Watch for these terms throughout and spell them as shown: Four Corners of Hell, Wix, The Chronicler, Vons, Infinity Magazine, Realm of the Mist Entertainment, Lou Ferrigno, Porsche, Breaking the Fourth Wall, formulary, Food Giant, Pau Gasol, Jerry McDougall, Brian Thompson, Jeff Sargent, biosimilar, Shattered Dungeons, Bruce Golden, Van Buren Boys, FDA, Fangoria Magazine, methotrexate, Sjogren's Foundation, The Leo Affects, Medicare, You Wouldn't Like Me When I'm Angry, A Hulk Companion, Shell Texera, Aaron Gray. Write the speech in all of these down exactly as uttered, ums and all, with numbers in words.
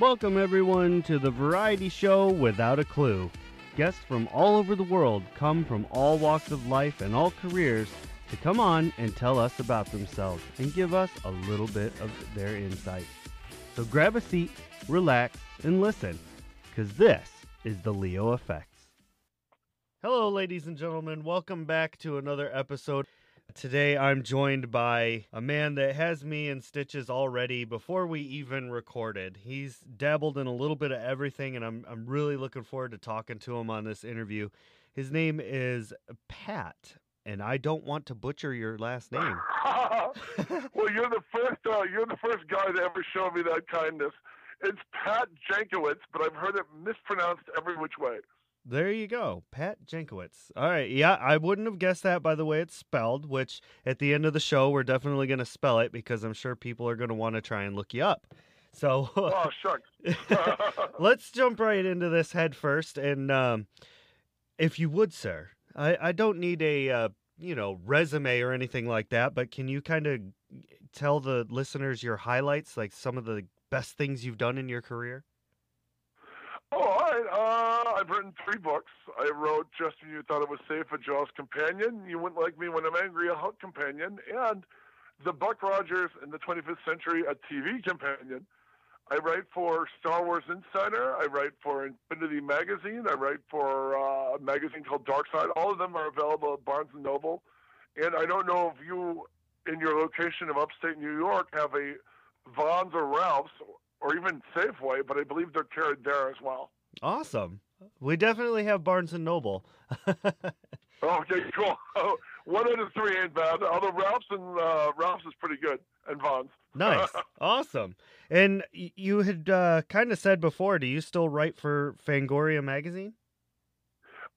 Welcome everyone to the variety show Without a Clue. Guests from all over the world come from all walks of life and all careers to come on and tell us about themselves and give us a little bit of their insight. So grab a seat, relax, and listen, because this is The Leo Affects. Hello, ladies and gentlemen. Welcome back to another episode. Today I'm joined by a man that has me in stitches already before we even recorded. He's dabbled in a little bit of everything, and I'm I'm really looking forward to talking to him on this interview. His name is Pat, and I don't want to butcher your last name. Well, you're the first uh, you're the first guy to ever show me that kindness. It's Pat Jankiewicz, but I've heard it mispronounced every which way. There you go. Pat Jankiewicz. All right. Yeah, I wouldn't have guessed that by the way it's spelled, which at the end of the show, we're definitely going to spell it because I'm sure people are going to want to try and look you up. So oh, shucks. Let's jump right into this head first. And um, if you would, sir, I, I don't need a, uh, you know, resume or anything like that, but can you kind of tell the listeners your highlights, like some of the best things you've done in your career? Oh, all right. Uh, I've written three books. I wrote Just When You Thought It Was Safe, A Jaws Companion, You Wouldn't Like Me When I'm Angry, A Hulk Companion, and The Buck Rogers in the twenty-fifth century, A T V Companion. I write for Star Wars Insider. I write for Infinity Magazine. I write for uh, a magazine called Dark Side. All of them are available at Barnes and Noble. And I don't know if you, in your location of upstate New York, have a Vons or Ralph's, or even Safeway, but I believe they're carried there as well. Awesome. We definitely have Barnes and Noble. Okay, cool. Oh, one out of three ain't bad, although Ralph's, and, uh, Ralph's is pretty good, and Vons. Nice. Awesome. And you had uh, kind of said before, do you still write for Fangoria Magazine?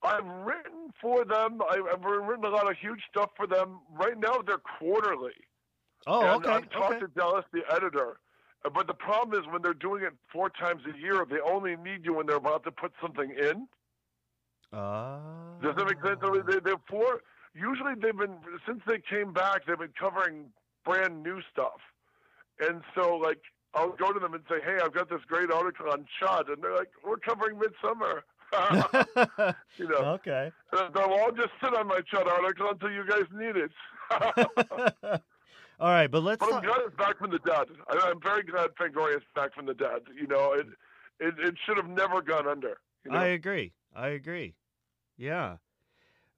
I've written for them. I've written a lot of huge stuff for them. Right now, they're quarterly. Oh, and okay. I've talked okay. to Dallas, the editor. But the problem is when they're doing it four times a year, they only need you when they're about to put something in. Uh... Does that make sense? They, they're four, usually they've been, since they came back, they've been covering brand new stuff. And so, like, I'll go to them and say, hey, I've got this great article on Chud. And they're like, we're covering Midsummer. You know? Okay. And so I'll just sit on my Chud article until you guys need it. All right, but let's. But I'm glad it's back from the dead. I'm very glad Fangoria's back from the dead. You know, it it, it should have never gone under. You know? I agree. I agree. Yeah.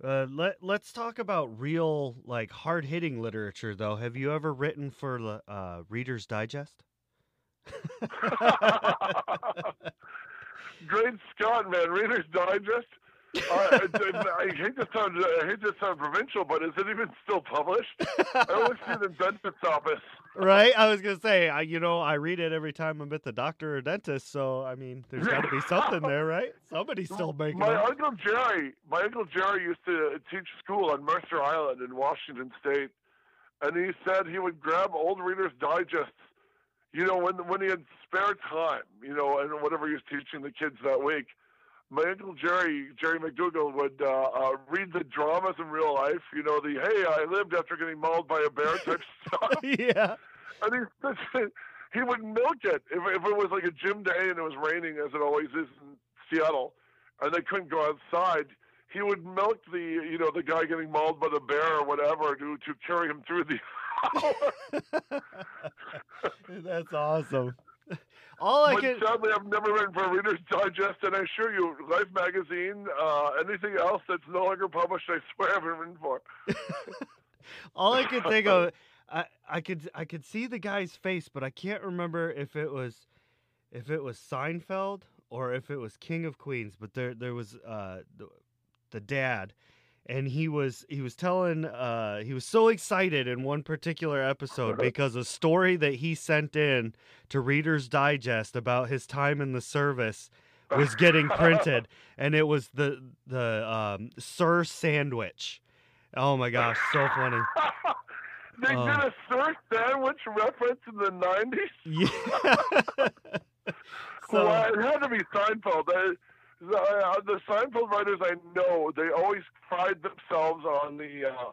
Uh, let Let's talk about real, like, hard hitting literature, though. Have you ever written for uh, Reader's Digest? Great Scott, man! Reader's Digest. uh, I, I hate to sound I hate to sound provincial, but is it even still published? I always see it in dentist's office. Right? I was gonna say, I, you know, I read it every time I'm at the doctor or dentist. So I mean, there's got to be something there, right? Somebody's still making. My it. uncle Jerry, my uncle Jerry used to teach school on Mercer Island in Washington State, and he said he would grab old Reader's Digests, you know, when when he had spare time, you know, and whatever he was teaching the kids that week. My uncle Jerry, Jerry McDougall, would uh, uh, read the dramas in real life. You know, the, hey, I lived after getting mauled by a bear type stuff. Yeah. And he, he would milk it. If, if it was like a gym day and it was raining, as it always is in Seattle, and they couldn't go outside, he would milk the, you know, the guy getting mauled by the bear or whatever to, to carry him through the hour. That's awesome. All I but can... sadly, I've never written for Reader's Digest, and I assure you, Life Magazine, uh, anything else that's no longer published, I swear I haven't written for. All I could think of, I, I could I could see the guy's face, but I can't remember if it was if it was Seinfeld or if it was King of Queens. But there there was uh, the, the dad, and he was he was telling uh, he was so excited in one particular episode because a story that he sent in to Reader's Digest about his time in the service was getting printed, and it was the the um, Sir Sandwich. Oh my gosh, so funny! They um, did a Sir Sandwich reference in the nineties. Yeah, so, well, it had to be Seinfeld. I, The, uh, the Seinfeld writers I know, they always pride themselves on the, uh,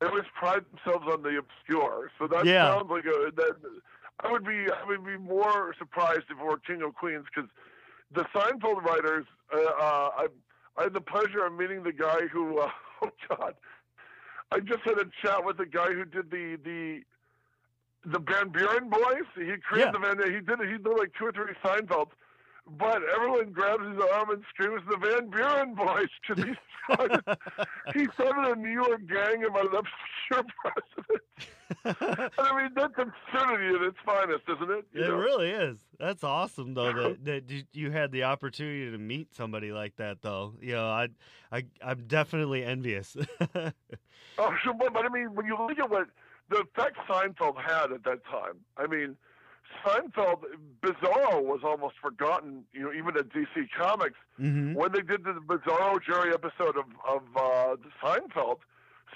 they always pride themselves on the obscure. So that yeah. sounds like a, that, I would be I would be more surprised if it were King of Queens, because the Seinfeld writers, uh, uh, I, I had the pleasure of meeting the guy who, uh, oh God, I just had a chat with the guy who did the the the Van Buren Boys. He created yeah. the Van. He did it. He did like two or three Seinfelds. But everyone grabs his arm and screams, "The Van Buren Boys!" to these guys. He started a New York gang about an obscure president. I mean, that's absurdity at its finest, isn't it? You it know? really is. That's awesome, though, that, that you had the opportunity to meet somebody like that, though. You know, I, I, I'm definitely envious. Oh, sure, but, but I mean, when you look at what the effect Seinfeld had at that time, I mean. Seinfeld, Bizarro was almost forgotten, you know, even at D C Comics. Mm-hmm. When they did the Bizarro Jerry episode of, of uh, Seinfeld,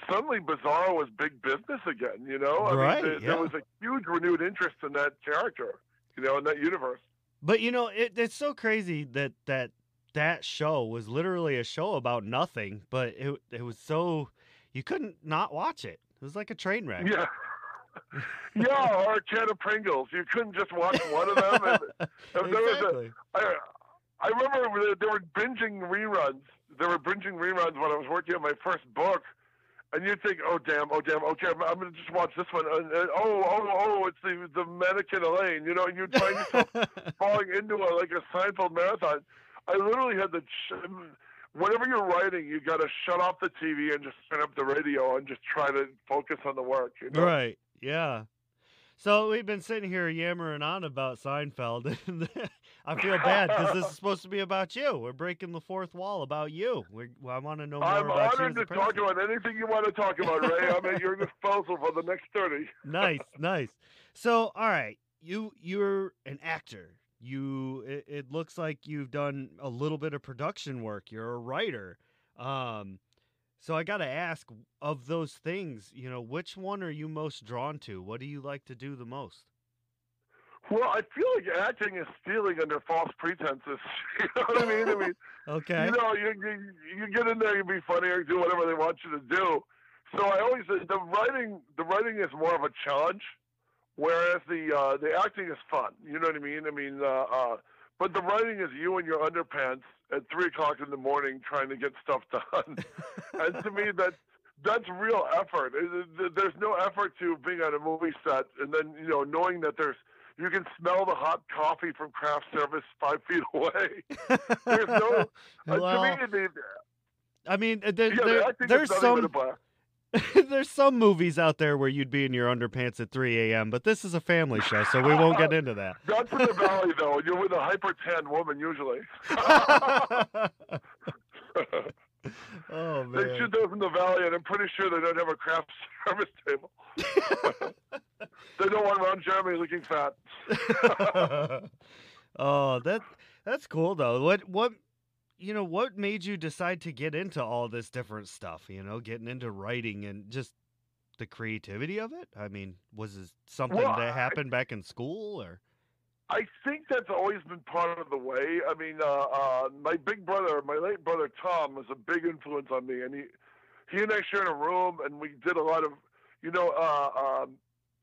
suddenly Bizarro was big business again, you know? I right, mean, there, yeah. there was a huge renewed interest in that character, you know, in that universe. But, you know, it, it's so crazy that, that that show was literally a show about nothing, but it it was so, you couldn't not watch it. It was like a train wreck. Yeah. Yeah, or a can of Pringles. You couldn't just watch one of them. And, and there exactly. was a, I, I remember they were binging reruns. They were binging reruns when I was working on my first book. And you'd think, oh, damn, oh, damn, okay, I'm, I'm going to just watch this one. And, and, oh, oh, oh, it's the, the mannequin Elaine. You know, and you'd find yourself falling into a, like a Seinfeld marathon. I literally had the... Whenever you're writing, you got to shut off the T V and just turn up the radio and just try to focus on the work. You know? Right. Yeah. So we've been sitting here yammering on about Seinfeld. And I feel bad because this is supposed to be about you. We're breaking the fourth wall about you. We're, I want to know more I'm about you. I'm honored to person. talk about anything you want to talk about, Ray. I'm at your disposal for the next thirty. Nice, nice. So, all right, you, you're an actor. You it, it looks like you've done a little bit of production work. You're a writer. Um So I got to ask, of those things, you know, which one are you most drawn to? What do you like to do the most? Well, I feel like acting is stealing under false pretenses. You know what I mean? I mean, okay. You know, you, you you get in there, you be funny, or do whatever they want you to do. So I always the writing the writing is more of a challenge, whereas the uh, the acting is fun. You know what I mean? I mean, uh, uh, but the writing is you in your underpants at three o'clock in the morning trying to get stuff done. And to me, that that's real effort. There's no effort to being on a movie set and then, you know, knowing that there's, you can smell the hot coffee from craft service five feet away. There's no, well, uh, to me, I mean, there, yeah, there, I there's some, there's some movies out there where you'd be in your underpants at three a m, but this is a family show, so we won't get into that. That's in the valley, though. You're with a hyper-tan woman, usually. Oh, man. They shoot those in the valley, and I'm pretty sure they don't have a craft service table. They don't want Ron Jeremy looking fat. Oh, that that's cool, though. What What... You know, what made you decide to get into all this different stuff, you know, getting into writing and just the creativity of it? I mean, was it something well, that happened I, back in school or? I think that's always been part of the way. I mean, uh, uh, my big brother, my late brother, Tom, was a big influence on me. And he, he and I shared a room and we did a lot of, you know, uh, um,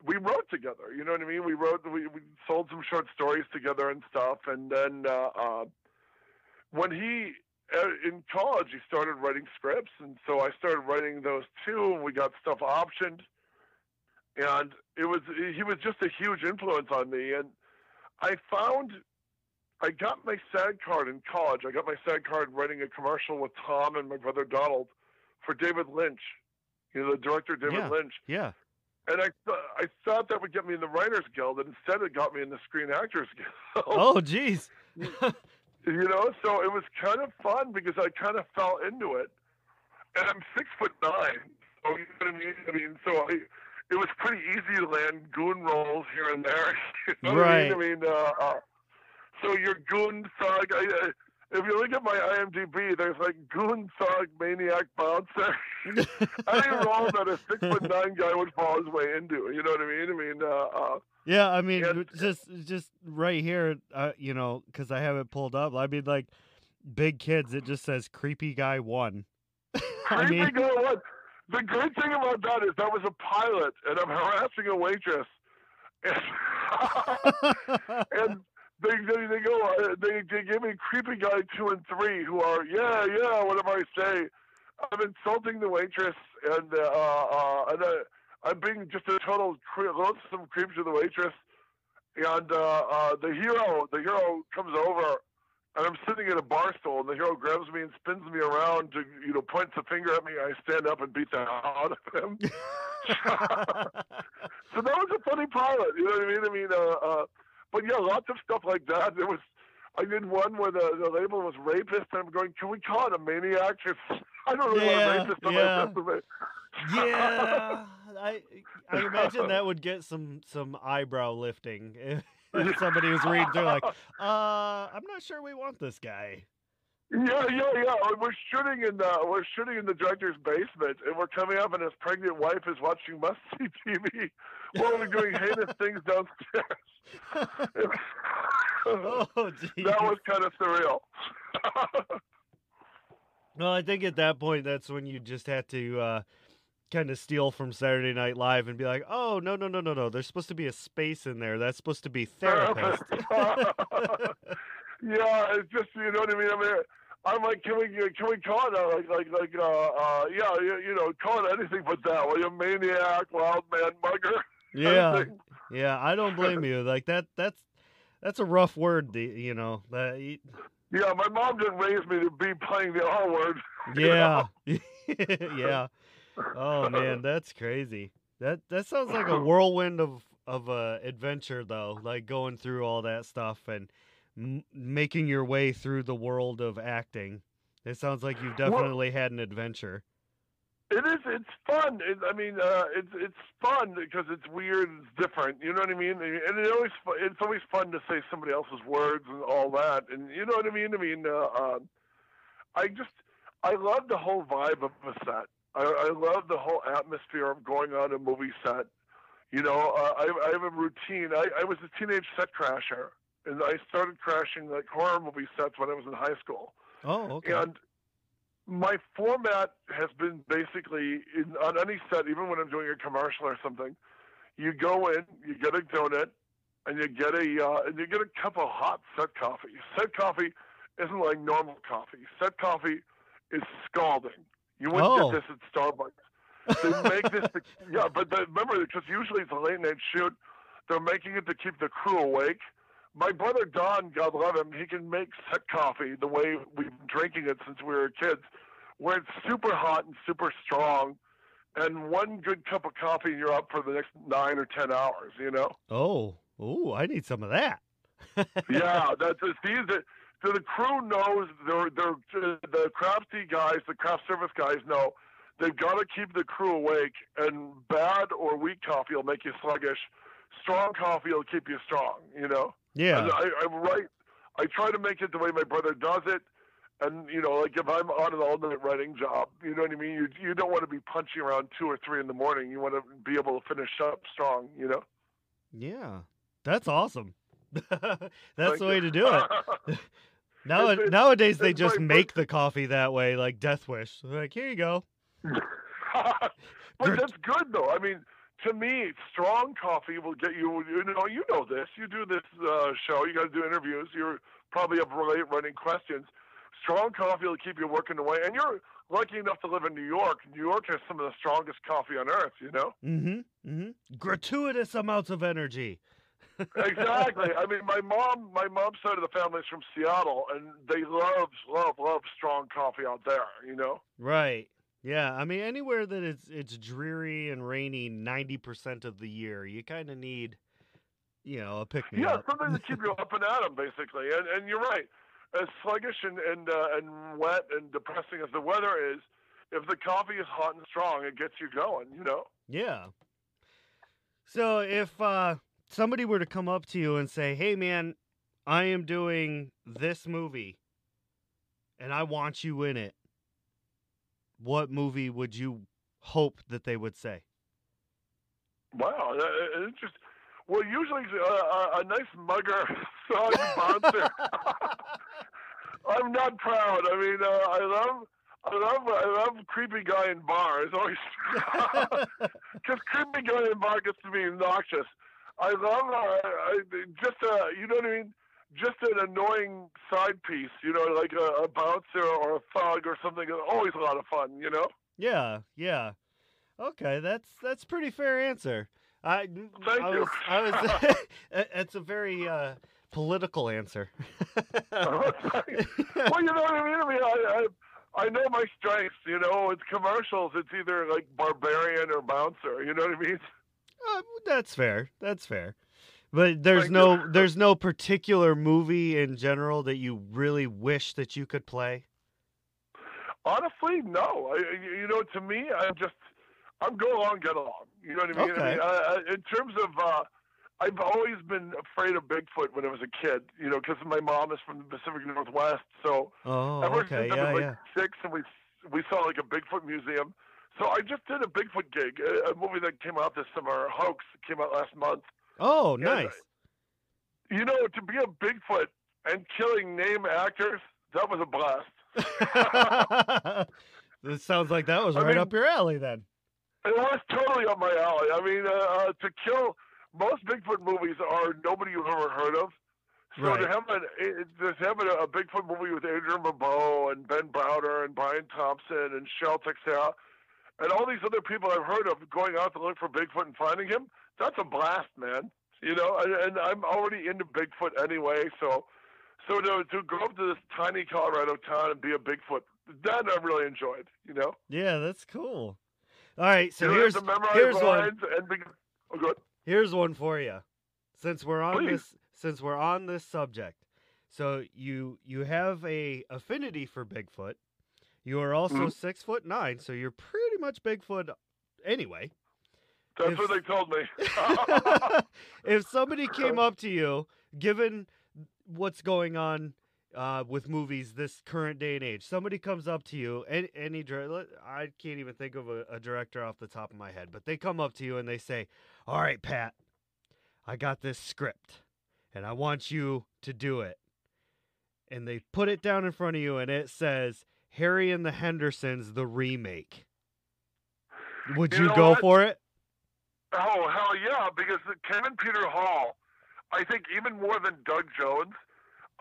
we wrote together. You know what I mean? We wrote, we, we sold some short stories together and stuff. And then, uh, uh, when he, in college, he started writing scripts, and so I started writing those too, and we got stuff optioned, and it was, he was just a huge influence on me, and I found, I got my SAG card in college, I got my SAG card writing a commercial with Tom and my brother Donald for David Lynch, you know, the director David yeah, Lynch. Yeah. And I, th I thought that would get me in the Writers Guild, and instead it got me in the Screen Actors Guild. Oh, geez. You know, so it was kind of fun because I kind of fell into it, and I'm six foot nine. So you know what I mean? I mean, so I, it was pretty easy to land goon roles here and there. You know right. What I mean, I mean uh, uh, so your goon thug. I, uh, if you look at my I M D B, there's like goon thug maniac bouncer. Any role that a six foot nine guy would fall his way into. You know what I mean? I mean. Uh, uh, Yeah, I mean, and, just just right here, uh, you know, because I have it pulled up. I mean, like, big kids, it just says Creepy Guy one. Creepy I mean... Guy one. The great thing about that is that was a pilot, and I'm harassing a waitress. And And they, they they go they they give me creepy guy two and three who are yeah yeah whatever I say, I'm insulting the waitress and uh, uh, and uh, I'm being just a total loathsome creep to the waitress. And uh, uh, the hero the hero comes over. And I'm sitting at a bar stool, and the hero grabs me and spins me around to, you know, points a finger at me. I stand up and beat the hell out of him. So that was a funny pilot, you know what I mean? I mean, uh, uh, but yeah, lots of stuff like that. There was, I did one where the, the label was rapist, and I'm going, can we call it a maniac? I don't really yeah, want a rapist. Yeah, yeah. yeah. I I imagine that would get some some eyebrow lifting. And somebody was reading, they're like, uh, I'm not sure we want this guy. Yeah, yeah, yeah. We're shooting in the we're shooting in the director's basement, and we're coming up, and his pregnant wife is watching must-see T V while we're doing heinous things downstairs. Oh, geez. That was kind of surreal. Well, I think at that point, that's when you just had to uh, kind of steal from Saturday Night Live and be like, oh, no, no, no, no, no. There's supposed to be a space in there. That's supposed to be therapist. Yeah, it's just, you know what I mean? I mean, I'm like, can we, can we call it, uh, like, like, like, uh, uh, yeah, you, you know, call it anything but that. Well, you maniac, wild man, mugger. Yeah, yeah, I don't blame you. Like, that, that's, that's a rough word, you know. That, you... Yeah, my mom didn't raise me to be playing the R word. Yeah, yeah. Oh man, that's crazy. That that sounds like a whirlwind of of a adventure though, like going through all that stuff and m making your way through the world of acting. It sounds like you've definitely well, had an adventure. It is. It's fun. It, I mean, uh, it's it's fun because it's weird. It's different. You know what I mean? And it always it's always fun to say somebody else's words and all that. And you know what I mean? I mean, uh, uh, I just I love the whole vibe of a set. I, I love the whole atmosphere of going on a movie set. You know, uh, I, I have a routine. I, I was a teenage set crasher, and I started crashing like horror movie sets when I was in high school. Oh, okay. And my format has been basically in, on any set, even when I'm doing a commercial or something. You go in, you get a donut, and you get a uh, and you get a cup of hot set coffee. Set coffee isn't like normal coffee. Set coffee is scalding. You wouldn't oh. get this at Starbucks. They make this, to, yeah, but the, remember, because usually it's a late night shoot, they're making it to keep the crew awake. My brother Don, God love him, he can make set coffee the way we've been drinking it since we were kids, where it's super hot and super strong, and one good cup of coffee and you're up for the next nine or ten hours, you know? Oh, ooh, I need some of that. Yeah, that's it's easy. So the crew knows, they're, they're, the crafty guys, the craft service guys know they've got to keep the crew awake, and bad or weak coffee will make you sluggish. Strong coffee will keep you strong, you know? Yeah. And I, I'm right. I try to make it the way my brother does it. And, you know, like if I'm on an all-night writing job, you know what I mean? You, you don't want to be punching around two or three in the morning. You want to be able to finish up strong, you know? Yeah. That's awesome. That's like, the way to do it. Now, it's, it's, nowadays, they just make the coffee that way, like Death Wish. They're like, here you go. But that's good, though. I mean, to me, strong coffee will get you, you know, you know this. You do this uh, show. You got to do interviews. You're probably up late running questions. Strong coffee will keep you working away. And you're lucky enough to live in New York. New York has some of the strongest coffee on earth, you know? Mm-hmm. Mm-hmm. Gratuitous amounts of energy. Exactly. I mean, my mom, my mom's side of the family is from Seattle, and they love, love, love strong coffee out there. You know, right? Yeah. I mean, anywhere that it's it's dreary and rainy ninety percent of the year, you kind of need, you know, a pick me yeah, up. Yeah, something to keep you up and at 'em, basically. And and you're right. As sluggish and and uh, and wet and depressing as the weather is, if the coffee is hot and strong, it gets you going. You know. Yeah. So if. uh somebody were to come up to you and say, hey man, I am doing this movie and I want you in it, what movie would you hope that they would say? Wow. It's just, well, usually a, a nice mugger song bouncer. I'm not proud. I mean, uh, I love, I love, I love creepy guy in bars. Always, because creepy guy in bar gets to be obnoxious. I love uh, I, just a, you know what I mean? Just an annoying side piece, you know, like a, a bouncer or a thug or something. Always a lot of fun, you know? Yeah, yeah. Okay, that's that's pretty fair answer. I, Thank I you. Was, I was, it's a very uh, political answer. Well, you know what I mean? I mean, I, I, I know my strengths, you know. It's commercials. It's either like barbarian or bouncer, you know what I mean? Uh, that's fair. That's fair. But there's Thank no you. there's no particular movie in general that you really wish that you could play? Honestly, no. I, you know, to me, I'm just, I'm go along, get along. You know what I mean? Okay. I mean I, I, in terms of, uh, I've always been afraid of Bigfoot when I was a kid, you know, because my mom is from the Pacific Northwest. So oh, ever okay. since yeah, I was like yeah. six and we, we saw like a Bigfoot museum. So I just did a Bigfoot gig, a, a movie that came out this summer, Hoax, came out last month. Oh, and, nice. You know, to be a Bigfoot and killing name actors, that was a blast. This sounds like that was right I mean, up your alley then. It was totally up my alley. I mean, uh, to kill most Bigfoot movies are nobody you've ever heard of. So right. to have an to have a, a Bigfoot movie with Andrew Mabot and Ben Browder and Brian Thompson and Shell Texera and all these other people I've heard of going out to look for Bigfoot and finding him, that's a blast, man. You know, and, and I'm already into Bigfoot anyway, so. So to, to go up to this tiny Colorado town and be a Bigfoot, that I really enjoyed, you know? Yeah, that's cool. All right, so here's, here's one. And be, oh, go ahead. Here's one for you. Since we're on Please. this since we're on this subject. So you you have a affinity for Bigfoot. You are also mm-hmm. six foot nine, so you're pretty much Bigfoot anyway. That's if, what they told me. If somebody came up to you, given what's going on uh, with movies this current day and age. Somebody comes up to you, any, any I can't even think of a, a director off the top of my head, but they come up to you and they say, all right, Pat, I got this script, and I want you to do it. And they put it down in front of you, and it says, Harry and the Hendersons, the remake. Would you, you know go what? for it? Oh, hell yeah, because Kevin Peter Hall, I think even more than Doug Jones,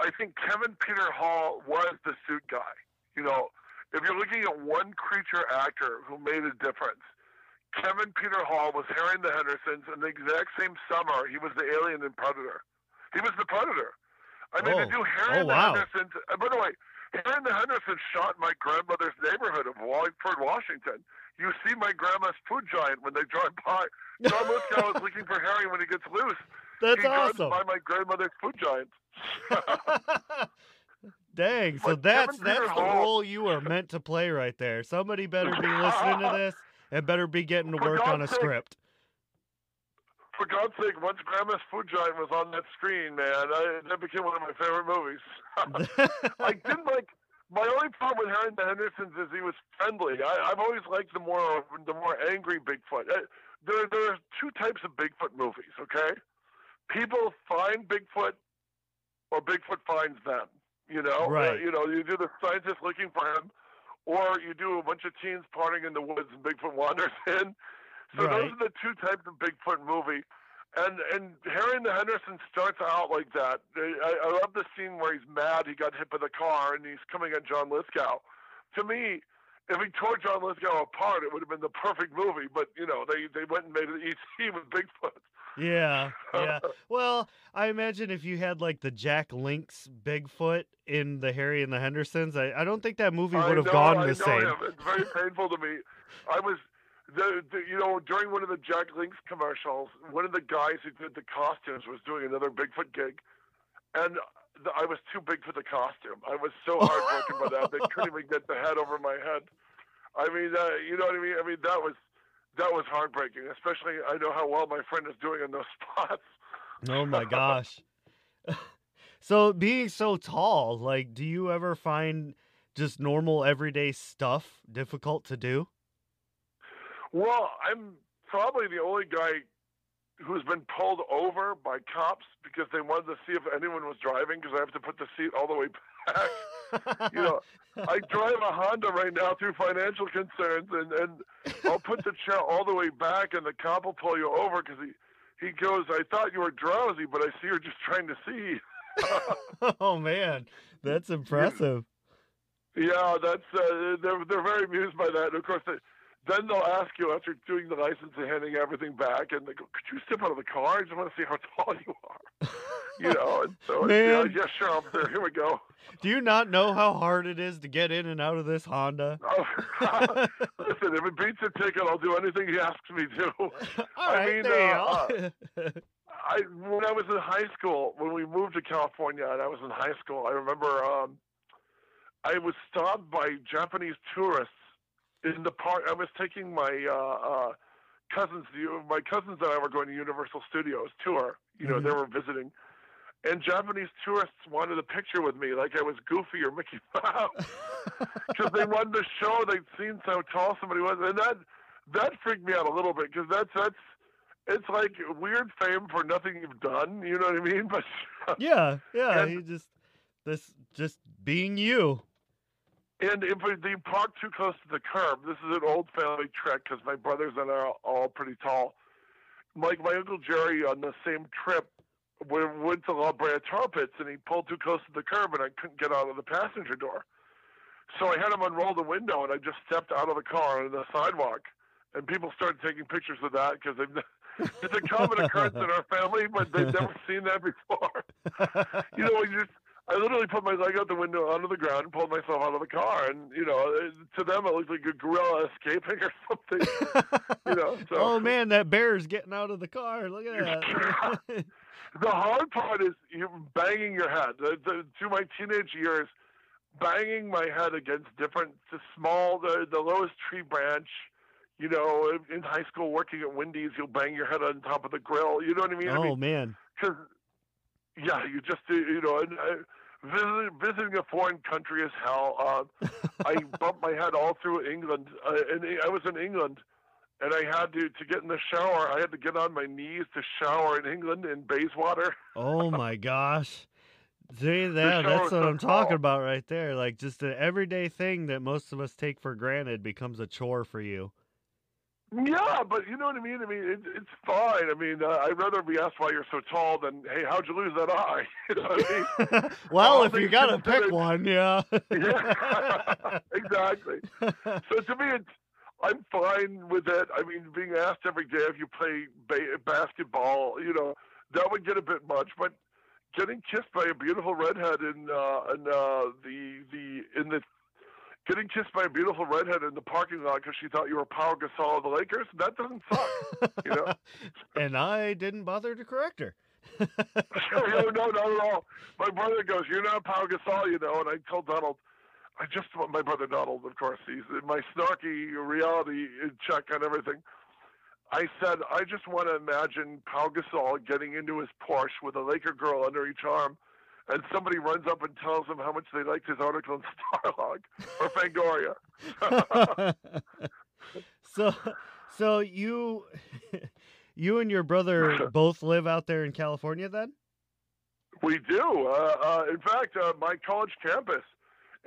I think Kevin Peter Hall was the suit guy. You know, if you're looking at one creature actor who made a difference, Kevin Peter Hall was Harry and the Hendersons, and the exact same summer he was the alien in Predator. He was the Predator. I mean, oh. to do Harry oh, and the wow. Hendersons, and by the way, Harry and the Hendersons shot in my grandmother's neighborhood of Wallingford, Washington. You see my grandma's Food Giant when they drive by. John Lithgow is looking for Harry when he gets loose. That's he awesome. By my grandmother's Food Giant. Dang! So but that's Kevin that's Peter the Hall. role you were meant to play right there. Somebody better be listening to this and better be getting to for work God's on a sake, script. For God's sake, once Grandma's Food Giant was on that screen, man, I, that became one of my favorite movies. I didn't like. My only problem with Harry and the Hendersons is he was friendly. I, I've always liked the more the more angry Bigfoot. I, there there are two types of Bigfoot movies. Okay. People find Bigfoot, or Bigfoot finds them. You know, right. uh, you know, you do the scientist looking for him, or you do a bunch of teens partying in the woods and Bigfoot wanders in. So right. those are the two types of Bigfoot movie, and and Harry and the Hendersons starts out like that. I, I love the scene where he's mad he got hit by the car and he's coming at John Lithgow. To me, if he tore John Lithgow apart, it would have been the perfect movie. But you know, they they went and made it E T with Bigfoot. Yeah, yeah. Well, I imagine if you had, like, the Jack Link's Bigfoot in the Harry and the Hendersons, I, I don't think that movie would have gone the same. I know, it's very painful to me. I was, the, the, you know, during one of the Jack Link's commercials, one of the guys who did the costumes was doing another Bigfoot gig, and the, I was too big for the costume. I was so heartbroken by that. They couldn't even get the head over my head. I mean, uh, you know what I mean? I mean, that was... That was heartbreaking, especially I know how well my friend is doing in those spots. Oh, my gosh. So being so tall, like, do you ever find just normal everyday stuff difficult to do? Well, I'm probably the only guy who's been pulled over by cops because they wanted to see if anyone was driving because I have to put the seat all the way back. You know, I drive a Honda right now through financial concerns, and, and I'll put the chair all the way back, and the cop will pull you over because he, he goes, "I thought you were drowsy, but I see you're just trying to see." Oh man, that's impressive. Yeah, that's uh, they're they're very amused by that. And of course, they, then they'll ask you after doing the license and handing everything back, and they go, "Could you step out of the car? I just want to see how tall you are." You know, and so man. It's, yeah, yeah, sure, I'm there. Here we go. Do you not know how hard it is to get in and out of this Honda? Oh, listen, if it beats a ticket, I'll do anything he asks me to. All I right, mean, there uh, you uh, I when I was in high school, when we moved to California, and I was in high school, I remember um, I was stopped by Japanese tourists in the park. I was taking my uh, uh, cousins. My cousins and I were going to Universal Studios tour. You know, mm-hmm. They were visiting. And Japanese tourists wanted a picture with me, like I was Goofy or Mickey Mouse, because they wanted to show they'd seen how tall somebody was, and that that freaked me out a little bit, because that's that's it's like weird fame for nothing you've done, you know what I mean? But yeah, yeah, and, you just this just being you. And if they park too close to the curb, this is an old family trick because my brothers and I are all pretty tall. Like my uncle Jerry on the same trip. We went to La Brea Tar Pits, and he pulled too close to the curb, and I couldn't get out of the passenger door. So I had him unroll the window, and I just stepped out of the car onto the sidewalk. And people started taking pictures of that because it's a common occurrence in our family, but they've never seen that before. You know, I just I literally put my leg out the window onto the ground and pulled myself out of the car, and you know, to them it looked like a gorilla escaping or something. You know, so. Oh man, that bear's getting out of the car! Look at that. The hard part is you banging your head. The, the, through my teenage years, banging my head against different, the small, the, the lowest tree branch. You know, in high school, working at Wendy's, you'll bang your head on top of the grill. You know what I mean? Oh, I mean, man. Because, yeah, you just, you know, and I, visiting, visiting a foreign country is hell. Uh, I bumped my head all through England. Uh, and I was in England. And I had to, to get in the shower, I had to get on my knees to shower in England in Bayswater. Oh, my gosh. See, that, that's what I'm talking about right there. Like, just an everyday thing that most of us take for granted becomes a chore for you. Yeah, but you know what I mean? I mean, it, it's fine. I mean, uh, I'd rather be asked why you're so tall than, hey, how'd you lose that eye? You know what I mean? Well, if you got to pick one, yeah. Yeah, exactly. So to me, it's, I'm fine with it. I mean, being asked every day if you play ba- basketball, you know, that would get a bit much. But getting kissed by a beautiful redhead in uh, in uh, the the in the getting kissed by a beautiful redhead in the parking lot because she thought you were Pau Gasol of the Lakers, that doesn't suck, you know. And I didn't bother to correct her. no, no, not at all. My brother goes, "You're not Pau Gasol, you know." And I told Donald. I just want my brother Donald, of course, he's my snarky reality check on everything. I said, I just want to imagine Pau Gasol getting into his Porsche with a Laker girl under each arm, and somebody runs up and tells him how much they liked his article in Starlog or Fangoria. so, so you, you and your brother both live out there in California, then? We do. Uh, uh, in fact, uh, my college campus.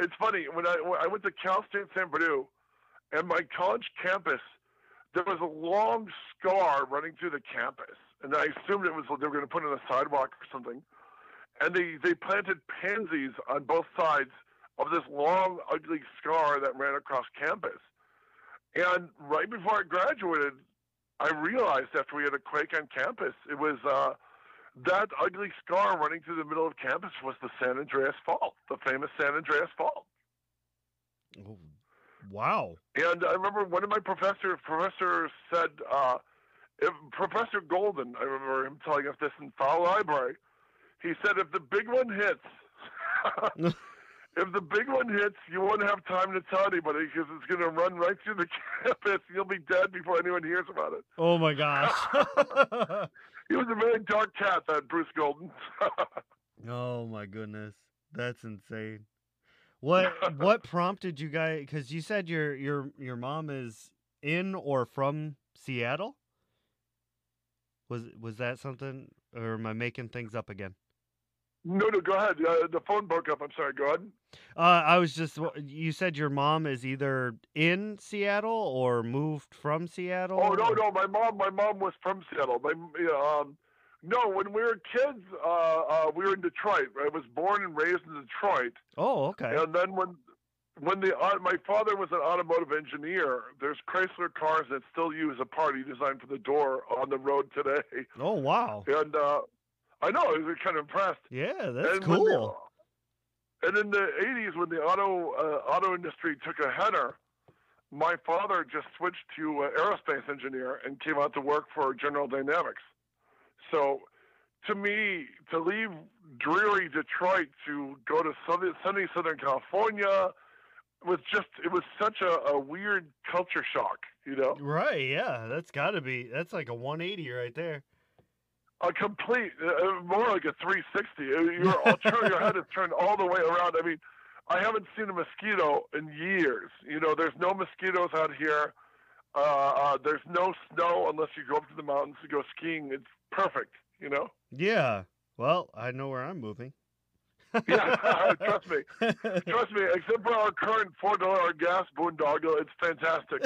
It's funny, when I, when I went to Cal State San Bernardino, and my college campus, there was a long scar running through the campus. And I assumed it was they were going to put in a sidewalk or something. And they, they planted pansies on both sides of this long, ugly scar that ran across campus. And right before I graduated, I realized after we had a quake on campus, it was uh, – that ugly scar running through the middle of campus was the San Andreas Fault, the famous San Andreas Fault. Oh, wow. And I remember one of my professors professor said, uh, if, Professor Golden, I remember him telling us this in Fowl Library, he said, if the big one hits, if the big one hits, you won't have time to tell anybody because it's going to run right through the campus. You'll be dead before anyone hears about it. Oh, my gosh. He was a very dark cat, that Bruce Golden. Oh, my goodness. That's insane. What what prompted you guys? Because you said your, your, your mom is in or from Seattle? Was was that something? Or am I making things up again? No, no, go ahead. Uh, the phone broke up. I'm sorry. Go ahead. Uh, I was just, you said your mom is either in Seattle or moved from Seattle. Oh, no, no. My mom, my mom was from Seattle. My, um, no, when we were kids, uh, uh, we were in Detroit. I was born and raised in Detroit. Oh, okay. And then when, when the, uh, my father was an automotive engineer, there's Chrysler cars that still use a party designed for the door on the road today. Oh, wow. And, uh, I know, I was kind of impressed. Yeah, that's and cool. The, and in the eighties, when the auto uh, auto industry took a header, my father just switched to uh, aerospace engineer and came out to work for General Dynamics. So, to me, to leave dreary Detroit to go to sunny, sunny Southern California was just, it was such a, a weird culture shock, you know? Right, yeah, that's got to be, that's like a one eighty right there. A complete, uh, more like a three sixty. Your, your head has turned all the way around. I mean, I haven't seen a mosquito in years. You know, there's no mosquitoes out here. Uh, uh, there's no snow unless you go up to the mountains to go skiing. It's perfect, you know? Yeah. Well, I know where I'm moving. Yeah, trust me. Trust me, except for our current four dollar gas boondoggle, it's fantastic.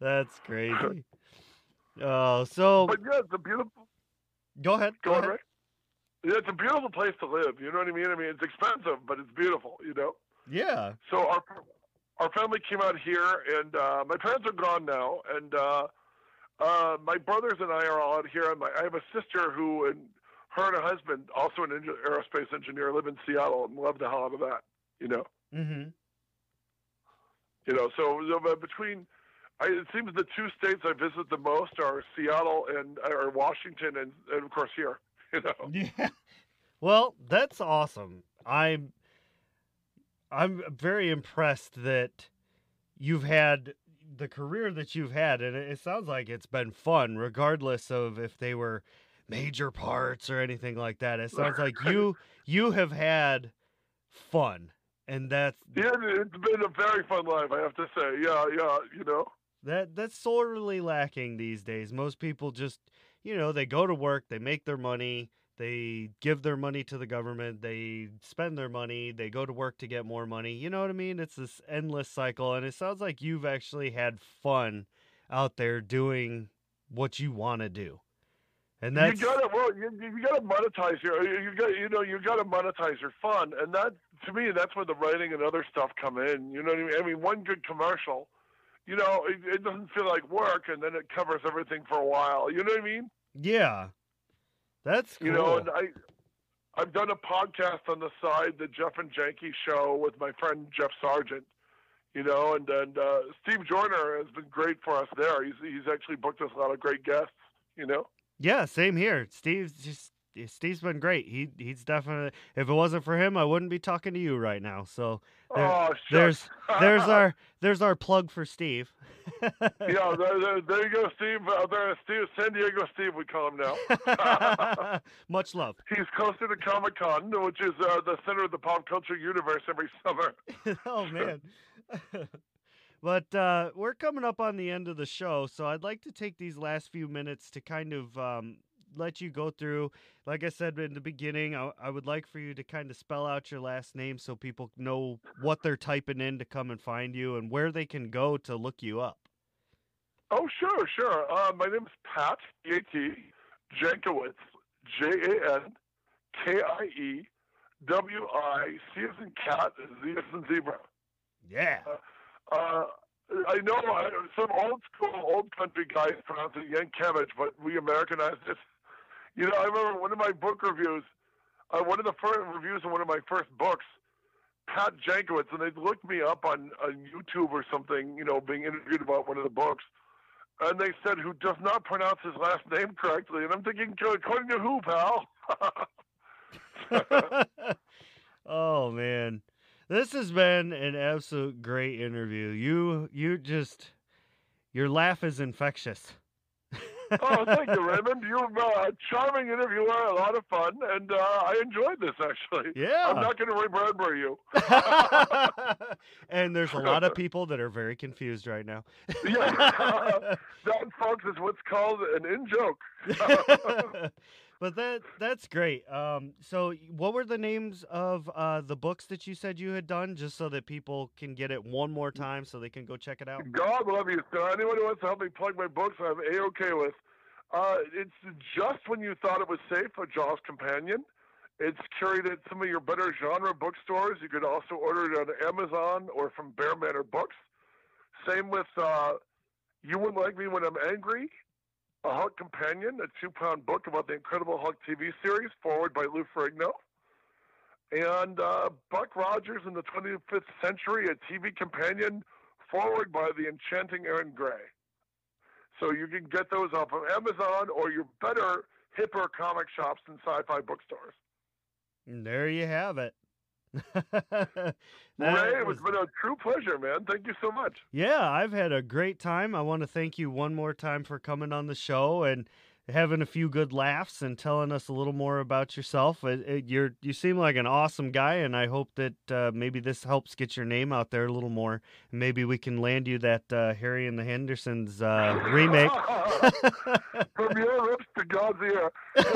That's crazy. Oh, so. But yeah, it's a beautiful. Go ahead. Go, go ahead. Right? Yeah, it's a beautiful place to live. You know what I mean? I mean, it's expensive, but it's beautiful. You know. Yeah. So our our family came out here, and uh, my parents are gone now, and uh, uh, my brothers and I are all out here. And my, I have a sister who, and her and her husband, also an engin- aerospace engineer, live in Seattle and love the hell out of that. You know. Mm-hmm. You know, so uh, between. I, it seems the two states I visit the most are Seattle and or Washington, and, and of course here. You know? Yeah. Well, that's awesome. I'm I'm very impressed that you've had the career that you've had, and it, it sounds like it's been fun, regardless of if they were major parts or anything like that. It sounds like you you have had fun, and that's yeah. It's been a very fun life, I have to say. Yeah, yeah, you know. That that's sorely lacking these days. Most people just, you know, they go to work, they make their money, they give their money to the government, they spend their money, they go to work to get more money. You know what I mean? It's this endless cycle, and it sounds like you've actually had fun out there doing what you want to do. And that's... You gotta well, you, you gotta monetize your you got you know you gotta monetize your fun, and that to me that's where the writing and other stuff come in. You know what I mean? I mean, one good commercial. You know, it, it doesn't feel like work, and then it covers everything for a while. You know what I mean? Yeah, that's cool. You know, and I, I've done a podcast on the side, the Jeff and Janke Show, with my friend Jeff Sargent. You know, and and uh, Steve Joyner has been great for us there. He's he's actually booked us a lot of great guests. You know? Yeah, same here. Steve's just Steve's been great. He he's definitely. If it wasn't for him, I wouldn't be talking to you right now. So there, oh, there's there's our there's our plug for Steve. Yeah, there, there, there you go, Steve. Uh, there, Steve, San Diego Steve, we call him now. Much love. He's closer to Comic Con, which is uh, the center of the pop culture universe every summer. Oh man. But uh, we're coming up on the end of the show, so I'd like to take these last few minutes to kind of um, let you go through. Like I said in the beginning, I, I would like for you to kind of spell out your last name so people know what they're typing in to come and find you and where they can go to look you up. Oh, sure, sure. Uh, my name is Pat, P A T, Jankiewicz, J A N K I E W I C as in cat, Z as in zebra. Yeah. Uh, Uh, I know uh, some old school, old country guys pronounce it Yankiewicz, but we Americanized it. You know, I remember one of my book reviews, uh, one of the first reviews in one of my first books, Pat Jankiewicz, and they looked me up on, on YouTube or something, you know, being interviewed about one of the books, and they said, who does not pronounce his last name correctly, and I'm thinking, according to who, pal? Oh, man. This has been an absolute great interview. You, you just, your laugh is infectious. Oh, thank you, Raymond. You're a charming interviewer, a lot of fun, and uh, I enjoyed this, actually. Yeah. I'm not going to remember you. And there's a lot of people that are very confused right now. Yeah. That, folks, is what's called an in-joke. But that that's great. Um, so what were the names of uh, the books that you said you had done, just so that people can get it one more time so they can go check it out? God love you, sir. Anyone who wants to help me plug my books, I'm A-okay with. Uh, it's Just When You Thought It Was Safe, A Jaws Companion. It's curated at some of your better genre bookstores. You could also order it on Amazon or from Bear Manor Books. Same with uh, You Wouldn't Like Me When I'm Angry, A Hulk Companion, a two-pound book about the Incredible Hulk T V series, forward by Lou Ferrigno. And uh, Buck Rogers in the twenty-fifth Century, a T V Companion, forward by the enchanting Aaron Gray. So you can get those off of Amazon or your better, hipper comic shops and sci-fi bookstores. There you have it. Ray, it's been a true pleasure, man. Thank you so much. Yeah, I've had a great time. I want to thank you one more time for coming on the show and having a few good laughs and telling us a little more about yourself. It, it, you're, you seem like an awesome guy, and I hope that uh, maybe this helps get your name out there a little more. Maybe we can land you that uh, Harry and the Hendersons uh, remake. From your lips to God's ear. It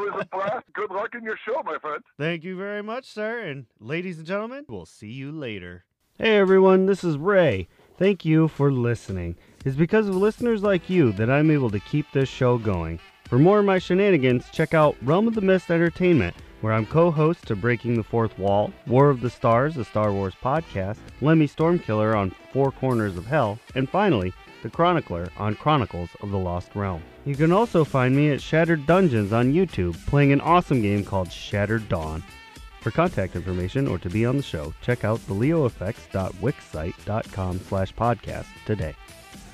was a blast. Good luck in your show, my friend. Thank you very much, sir. And ladies and gentlemen, we'll see you later. Hey, everyone, this is Ray. Thank you for listening. It's because of listeners like you that I'm able to keep this show going. For more of my shenanigans, check out Realm of the Mist Entertainment, where I'm co-host to Breaking the Fourth Wall, War of the Stars, a Star Wars podcast, Lemmy Stormkiller on Four Corners of Hell, and finally, The Chronicler on Chronicles of the Lost Realm. You can also find me at Shattered Dungeons on YouTube, playing an awesome game called Shattered Dawn. For contact information or to be on the show, check out the leo effects dot wix site dot com slash podcast today.